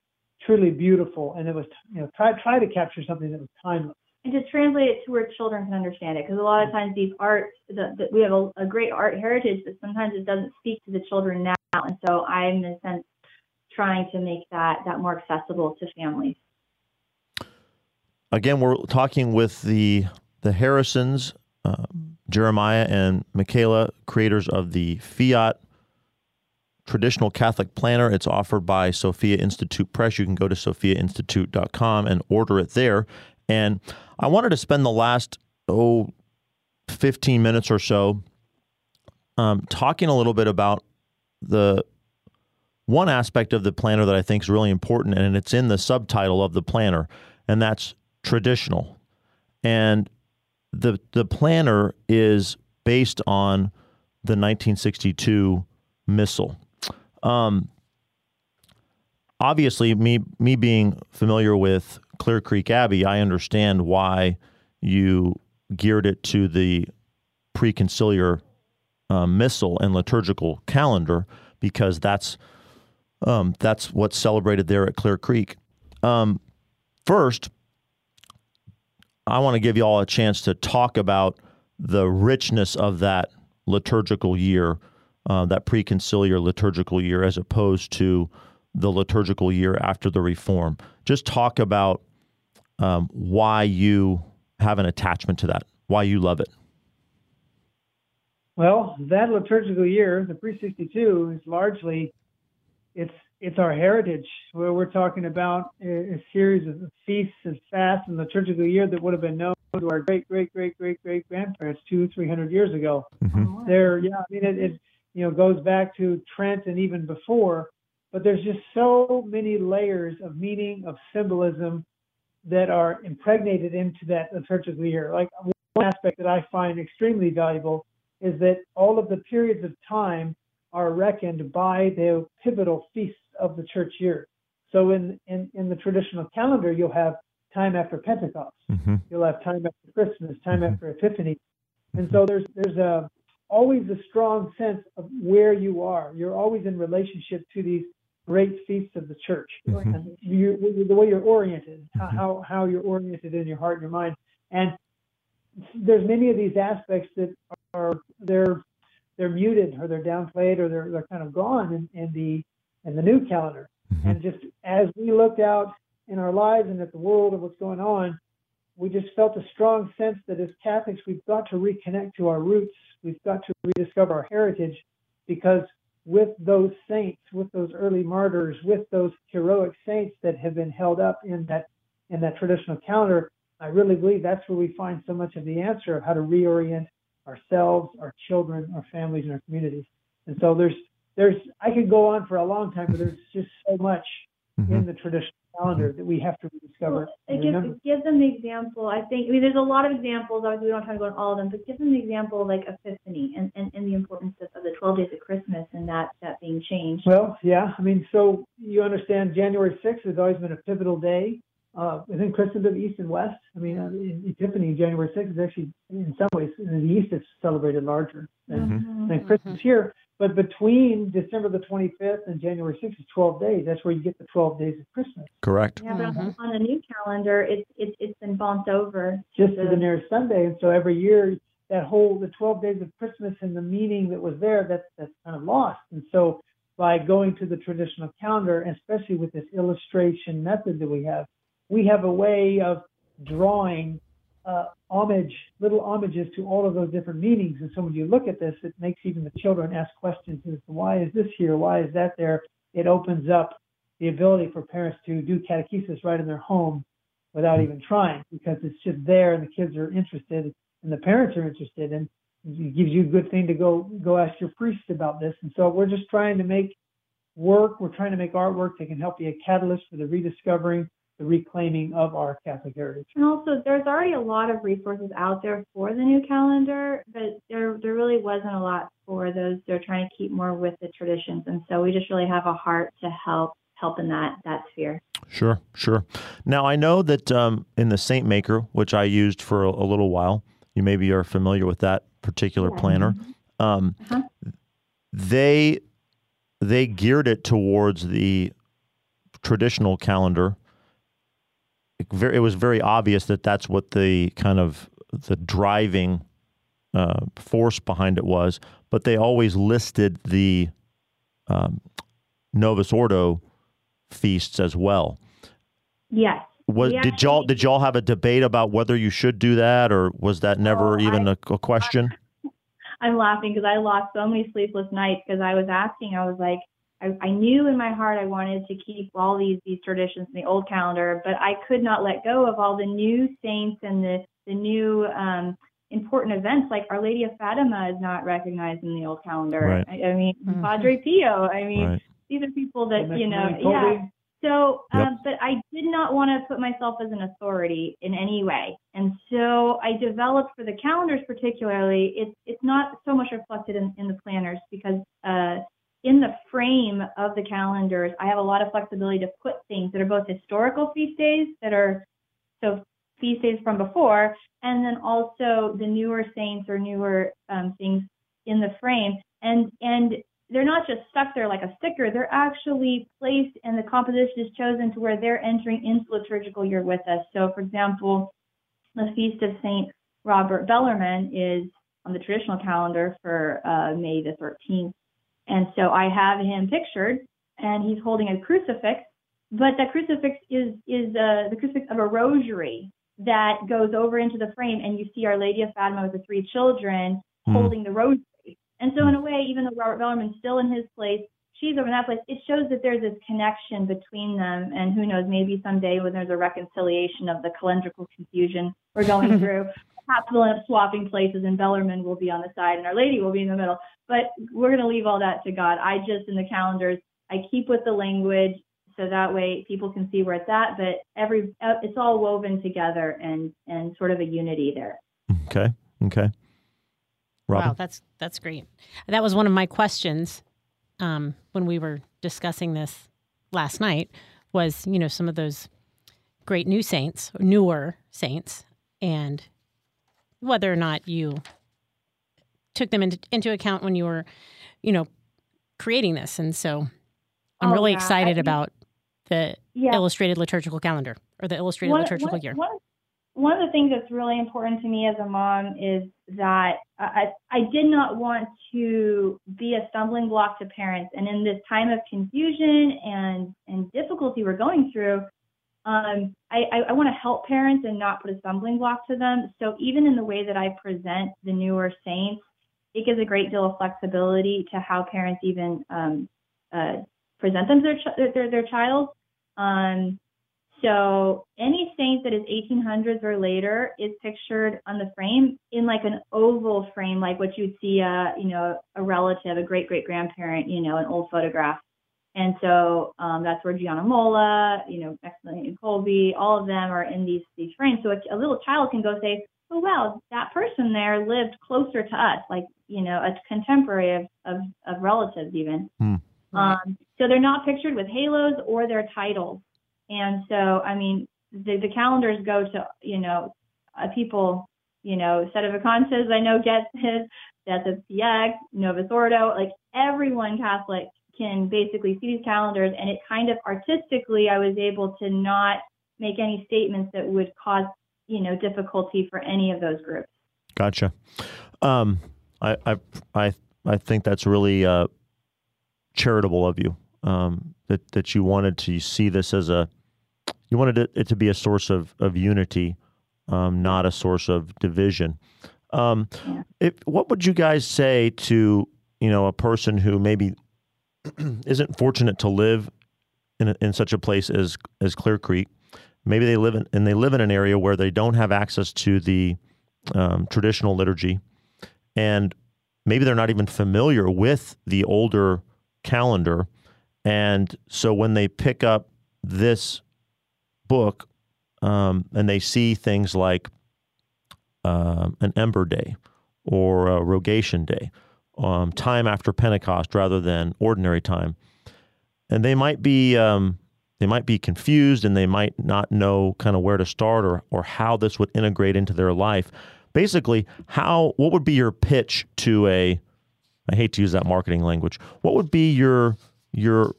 truly beautiful, and it was, you know, try try to capture something that was timeless. And to translate it to where children can understand it, because a lot of times these arts, the, the, we have a, a great art heritage, but sometimes it doesn't speak to the children now. And so I'm, in a sense, trying to make that, that more accessible to families. Again, we're talking with the, the Harrisons, uh, Jeremiah and Michaela, creators of the Fiat traditional Catholic planner. It's offered by Sophia Institute Press. You can go to sophia institute dot com and order it there. And I wanted to spend the last, oh, fifteen minutes or so um, talking a little bit about the one aspect of the planner that I think is really important, and it's in the subtitle of the planner, and that's traditional. And the the planner is based on the nineteen sixty-two Missal. Um, obviously, me me being familiar with Clear Creek Abbey, I understand why you geared it to the preconciliar uh, Missal and liturgical calendar, because that's um, that's what's celebrated there at Clear Creek. Um, first, I want to give you all a chance to talk about the richness of that liturgical year, uh, that preconciliar liturgical year, as opposed to the liturgical year after the Reform. Just talk about um, why you have an attachment to that, why you love it. Well, that liturgical year, the pre sixty-two, is largely, it's it's our heritage, where we're talking about a, a series of feasts and fasts and liturgical year that would have been known to our great, great, great, great, great grandparents two, three hundred years ago. Mm-hmm. There, yeah, I mean, it, it you know goes back to Trent and even before, but there's just so many layers of meaning, of symbolism, that are impregnated into that liturgical year. Like, one aspect that I find extremely valuable is that all of the periods of time are reckoned by the pivotal feasts of the church year. So in, in, in the traditional calendar, you'll have time after Pentecost. Mm-hmm. You'll have time after Christmas, time mm-hmm. after Epiphany. And so there's there's a, always a strong sense of where you are. You're always in relationship to these great feasts of the church. Mm-hmm. And you, the way you're oriented, mm-hmm. how, how you're oriented in your heart and your mind. And there's many of these aspects that are, they're they're muted, or they're downplayed, or they're they're kind of gone in, in the in the new calendar. Mm-hmm. And just as we looked out in our lives and at the world and what's going on, we just felt a strong sense that as Catholics, we've got to reconnect to our roots. We've got to rediscover our heritage, because with those saints, with those early martyrs, with those heroic saints that have been held up in that in that traditional calendar, I really believe that's where we find so much of the answer of how to reorient ourselves, our children, our families, and our communities. And so there's, there's, I could go on for a long time, but there's just so much mm-hmm. in the traditional calendar that we have to rediscover. Well, it, gives, it gives them the example, I think, I mean, there's a lot of examples, obviously we don't have to go on all of them, but give them the example like Epiphany and, and, and the importance of, of the twelve days of Christmas and that, that being changed. Well, yeah, I mean, so you understand January sixth has always been a pivotal day Uh, within Christendom, East and West. I mean, uh, Epiphany, January sixth, is actually, in some ways, in the East, it's celebrated larger than, mm-hmm. than Christmas mm-hmm. here. But between December the twenty-fifth and January sixth is twelve days. That's where you get the twelve days of Christmas. Correct. Yeah, but mm-hmm. on the new calendar, it's it, it's been bumped over. Just to the, the nearest Sunday. And so every year, that whole, the twelve days of Christmas and the meaning that was there, that's, that's kind of lost. And so by going to the traditional calendar, especially with this illustration method that we have, we have a way of drawing uh, homage, little homages to all of those different meanings. And so when you look at this, it makes even the children ask questions as to why is this here? Why is that there? It opens up the ability for parents to do catechesis right in their home without even trying, because it's just there and the kids are interested and the parents are interested, and it gives you a good thing to go, go ask your priest about this. And so we're just trying to make work, we're trying to make artwork that can help be a catalyst for the rediscovering, the reclaiming of our Catholic heritage. And also, there's already a lot of resources out there for the new calendar, but there there really wasn't a lot for those. They're trying to keep more with the traditions, and so we just really have a heart to help help in that that sphere. Sure, sure. Now, I know that um, in the Saint Maker, which I used for a, a little while, you maybe are familiar with that particular yeah. planner. Um, uh-huh. They they geared it towards the traditional calendar. It was very obvious that that's what the kind of the driving uh, force behind it was, but they always listed the um, Novus Ordo feasts as well. Yes. Was, yeah. Did y'all did y'all have a debate about whether you should do that, or was that never oh, even I, a, a question? I, I'm laughing because I lost so many sleepless nights because I was asking. I was like, I, I knew in my heart I wanted to keep all these these traditions in the old calendar, but I could not let go of all the new saints and the, the new um, important events. Like Our Lady of Fatima is not recognized in the old calendar. Right. I, I mean, mm-hmm. Padre Pio. I mean, right. These are people that, well, you know, really yeah. Totally. So, yep. um, but I did not want to put myself as an authority in any way. And so I developed for the calendars particularly, it's it's not so much reflected in, in the planners because uh, in the frame of the calendars, I have a lot of flexibility to put things that are both historical feast days that are so feast days from before, and then also the newer saints or newer um, things in the frame. And, and they're not just stuck there like a sticker. They're actually placed, and the composition is chosen to where they're entering into liturgical year with us. So, for example, the Feast of Saint Robert Bellarmine is on the traditional calendar for uh, May the thirteenth. And so I have him pictured, and he's holding a crucifix, but that crucifix is is uh, the crucifix of a rosary that goes over into the frame, and you see Our Lady of Fatima with the three children mm. holding the rosary. And so in a way, even though Robert Bellarmine's still in his place, she's over in that place, it shows that there's this connection between them. And who knows, maybe someday when there's a reconciliation of the calendrical confusion we're going through, perhaps we'll end up swapping places and Bellarmine will be on the side and Our Lady will be in the middle. But we're going to leave all that to God. I just, in the calendars, I keep with the language so that way people can see where it's at. But every it's all woven together and, and sort of a unity there. Okay, okay. Robin? Wow, that's that's great. That was one of my questions um, when we were discussing this last night was, you know, some of those great new saints, newer saints, and whether or not you took them into, into account when you were, you know, creating this. And so I'm oh, really yeah. excited I mean, about the yeah. Illustrated Liturgical Calendar or the Illustrated what, Liturgical what, Year. What? One of the things that's really important to me as a mom is that I, I did not want to be a stumbling block to parents. And in this time of confusion and, and difficulty we're going through, um, I, I, I want to help parents and not put a stumbling block to them. So even in the way that I present the newer saints, it gives a great deal of flexibility to how parents even um, uh, present them to their, ch- their, their child. Um, So any saint that is eighteen hundreds or later is pictured on the frame in like an oval frame, like what you'd see, uh, you know, a relative, a great-great-grandparent, you know, an old photograph. And so um, that's where Gianna Molla, you know, Maximilian Kolbe, all of them are in these these frames. So a, a little child can go say, oh, well, that person there lived closer to us, like, you know, a contemporary of, of, of relatives even. Mm. Um, so they're not pictured with halos or their titles. And so, I mean, the, the calendars go to, you know, uh, people, you know, set of Vacances, I know, gets his, Death of P X, Novus Ordo, like everyone Catholic can basically see these calendars. And it kind of artistically, I was able to not make any statements that would cause, you know, difficulty for any of those groups. Gotcha. Um, I, I, I, I think that's really uh, charitable of you. Um, that, that you wanted to see this as a, you wanted it, it to be a source of, of unity, um, not a source of division. Um, yeah. if, what would you guys say to, you know, a person who maybe isn't fortunate to live in a, in such a place as, as Clear Creek? Maybe they live in, and they live in an area where they don't have access to the um, traditional liturgy, and maybe they're not even familiar with the older calendar. And so when they pick up this book um, and they see things like uh, an Ember Day or a Rogation Day, um, time after Pentecost rather than ordinary time, and they might be um, they might be confused and they might not know kind of where to start or or how this would integrate into their life. Basically, how what would be your pitch to a? I hate to use that marketing language. What would be your your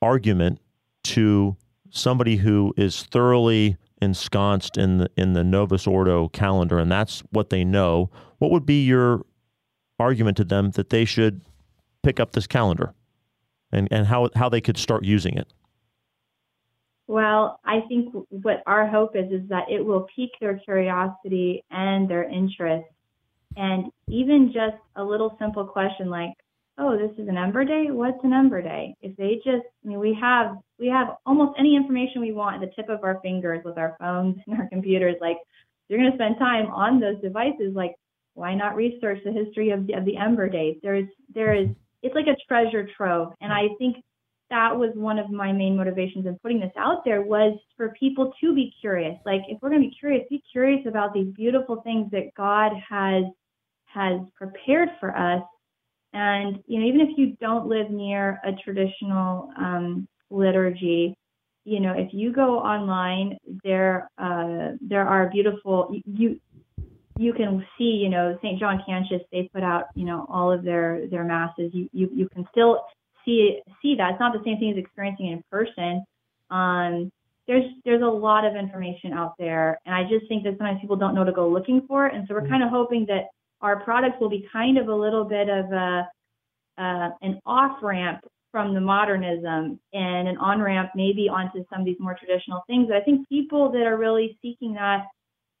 argument to somebody who is thoroughly ensconced in the in the Novus Ordo calendar, and that's what they know? What would be your argument to them that they should pick up this calendar and, and how, how they could start using it? Well, I think what our hope is, is that it will pique their curiosity and their interest. And even just a little simple question like, oh, this is an Ember Day? What's an Ember Day? If they just, I mean, we have we have almost any information we want at the tip of our fingers with our phones and our computers. Like, you're going to spend time on those devices. Like, why not research the history of the, of the Ember Days? There is, there is, it's like a treasure trove. And I think that was one of my main motivations in putting this out there, was for people to be curious. Like, if we're going to be curious, be curious about these beautiful things that God has has prepared for us. And, you know, even if you don't live near a traditional um, liturgy, you know, if you go online, there uh, there are beautiful, you you can see, you know, Saint John Cantius, they put out, you know, all of their, their masses. You, you you can still see see that. It's not the same thing as experiencing it in person. Um, there's there's a lot of information out there. And I just think that sometimes people don't know to go looking for it. And so we're kind of hoping that our products will be kind of a little bit of a uh, an off-ramp from the modernism and an on-ramp maybe onto some of these more traditional things. But I think people that are really seeking that,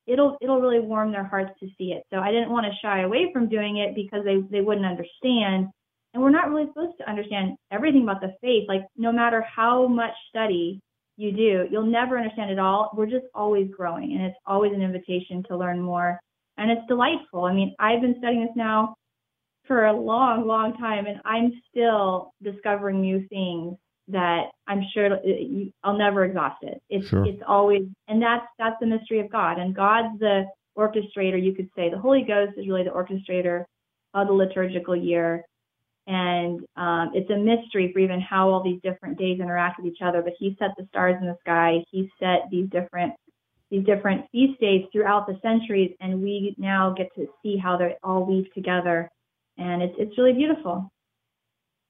it'll it'll really warm their hearts to see it. So I didn't want to shy away from doing it because they, they wouldn't understand. And we're not really supposed to understand everything about the faith. Like, no matter how much study you do, you'll never understand it all. We're just always growing, and it's always an invitation to learn more. And it's delightful. I mean, I've been studying this now for a long, long time, and I'm still discovering new things that I'm sure I'll never exhaust it. It's sure. It's always, and that's that's the mystery of God. And God's the orchestrator, you could say. The Holy Ghost is really the orchestrator of the liturgical year. And um, it's a mystery for even how all these different days interact with each other. But he set the stars in the sky. He set these different these different feast days throughout the centuries, and we now get to see how they all weave together. And it's it's really beautiful.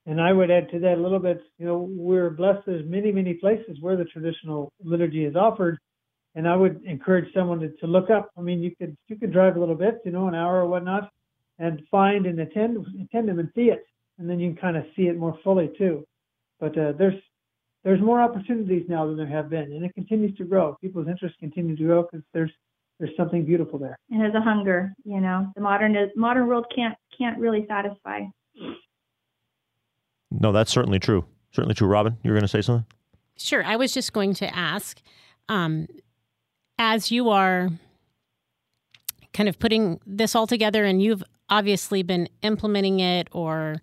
And I would add to that a little bit, you know, we're blessed. There's many, many places where the traditional liturgy is offered. And I would encourage someone to, to look up. I mean, you could you could drive a little bit, you know, an hour or whatnot, and find and attend, attend them and see it. And then you can kind of see it more fully too. But uh, there's There's more opportunities now than there have been, and it continues to grow. People's interests continue to grow because there's there's something beautiful there. And there's a hunger, you know. The modern modern world can't can't really satisfy. No, that's certainly true. Certainly true. Robin, you were going to say something? Sure. I was just going to ask, um, as you are kind of putting this all together, and you've obviously been implementing it or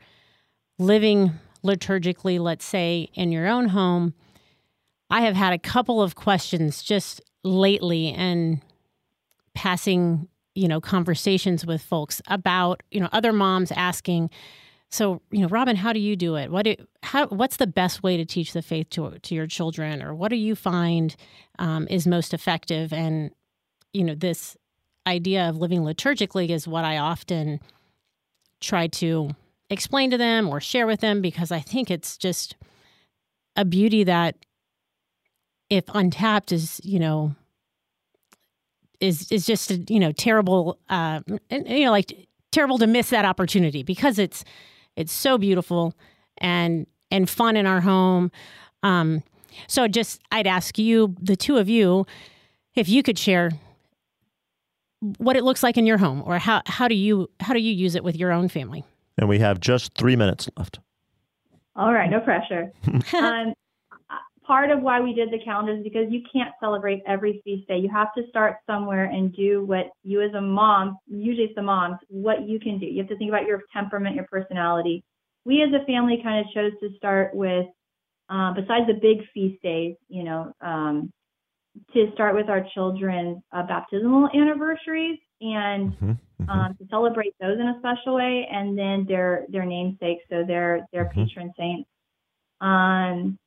living liturgically, let's say, in your own home, I have had a couple of questions just lately and passing, you know, conversations with folks about, you know, other moms asking, so, you know, Robin, how do you do it? What do, how, what's the best way to teach the faith to, to your children? Or what do you find um, is most effective? And, you know, this idea of living liturgically is what I often try to explain to them or share with them, because I think it's just a beauty that, if untapped, is, you know, is is just, a, you know, terrible, uh, and, you know, like terrible to miss that opportunity, because it's it's so beautiful and and fun in our home. Um, so just I'd ask you, the two of you, if you could share what it looks like in your home, or how how do you how do you use it with your own family? And we have just three minutes left. All right, no pressure. um, part of why we did the calendar is because you can't celebrate every feast day. You have to start somewhere and do what you as a mom, usually it's the moms, what you can do. You have to think about your temperament, your personality. We as a family kind of chose to start with, uh, besides the big feast days, you know, um, to start with our children's uh, baptismal anniversaries. And mm-hmm, mm-hmm. Um, to celebrate those in a special way, and then their their namesakes, so their their mm-hmm. patron saints. Um,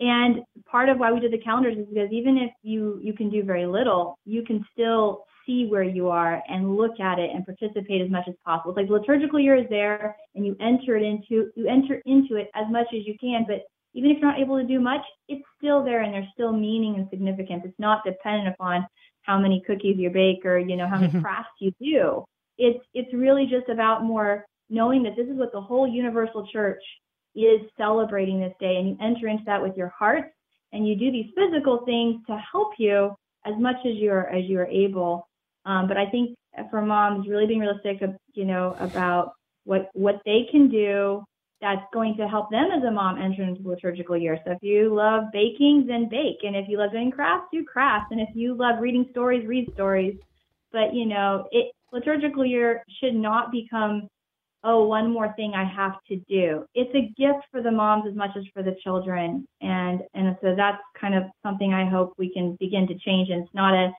and part of why we did the calendars is because even if you you can do very little, you can still see where you are and look at it and participate as much as possible. It's like the liturgical year is there, and you enter it into you enter into it as much as you can. But even if you're not able to do much, it's still there, and there's still meaning and significance. It's not dependent upon how many cookies you bake, or, you know, how many crafts you do. It's it's really just about more knowing that this is what the whole universal church is celebrating this day, and you enter into that with your heart, and you do these physical things to help you as much as you're as you're able. Um, but I think for moms, really being realistic, you know, about what what they can do, that's going to help them as a mom enter into the liturgical year. So if you love baking, then bake. And if you love doing crafts, do crafts. And if you love reading stories, read stories. But, you know, it liturgical year should not become, oh, one more thing I have to do. It's a gift for the moms as much as for the children. And and so that's kind of something I hope we can begin to change. And it's not a,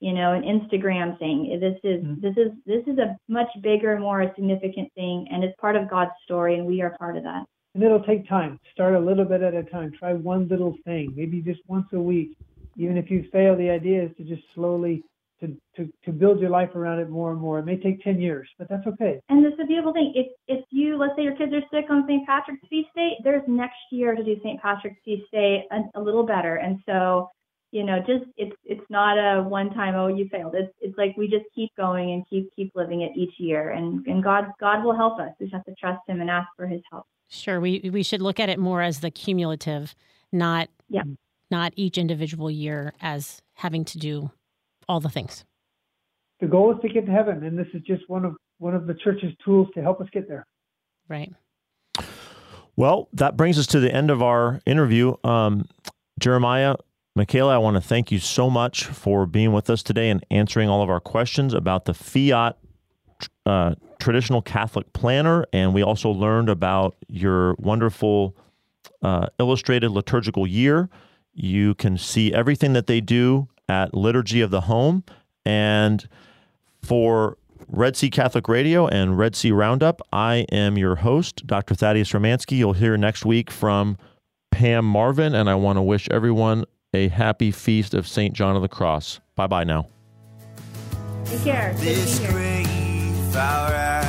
you know, an Instagram thing. This is mm-hmm. this is this is a much bigger, more significant thing. And it's part of God's story. And we are part of that. And it'll take time. Start a little bit at a time. Try one little thing, maybe just once a week. Even if you fail, the idea is to just slowly To, to, to build your life around it more and more. It may take ten years, but that's okay. And it's a beautiful thing. If if you, let's say your kids are sick on Saint Patrick's Feast Day, there's next year to do Saint Patrick's Feast Day a, a little better. And so, you know, just it's it's not a one-time, oh, you failed. It's it's like we just keep going and keep keep living it each year. And and God God will help us. We just have to trust Him and ask for His help. Sure. We we should look at it more as the cumulative, not yeah. not each individual year as having to do all the things. The goal is to get to heaven, and this is just one of one of the church's tools to help us get there. Right. Well, that brings us to the end of our interview. Um, Jeremiah, Michaela, I want to thank you so much for being with us today and answering all of our questions about the Fiat uh, traditional Catholic planner, and we also learned about your wonderful uh, illustrated liturgical year. You can see everything that they do at Liturgy of the Home. And for Red C Catholic Radio and Red C Roundup, I am your host, Doctor Thaddeus Romanski. You'll hear next week from Pam Marvin, and I want to wish everyone a happy feast of Saint John of the Cross. Bye-bye now. Take care. Take care.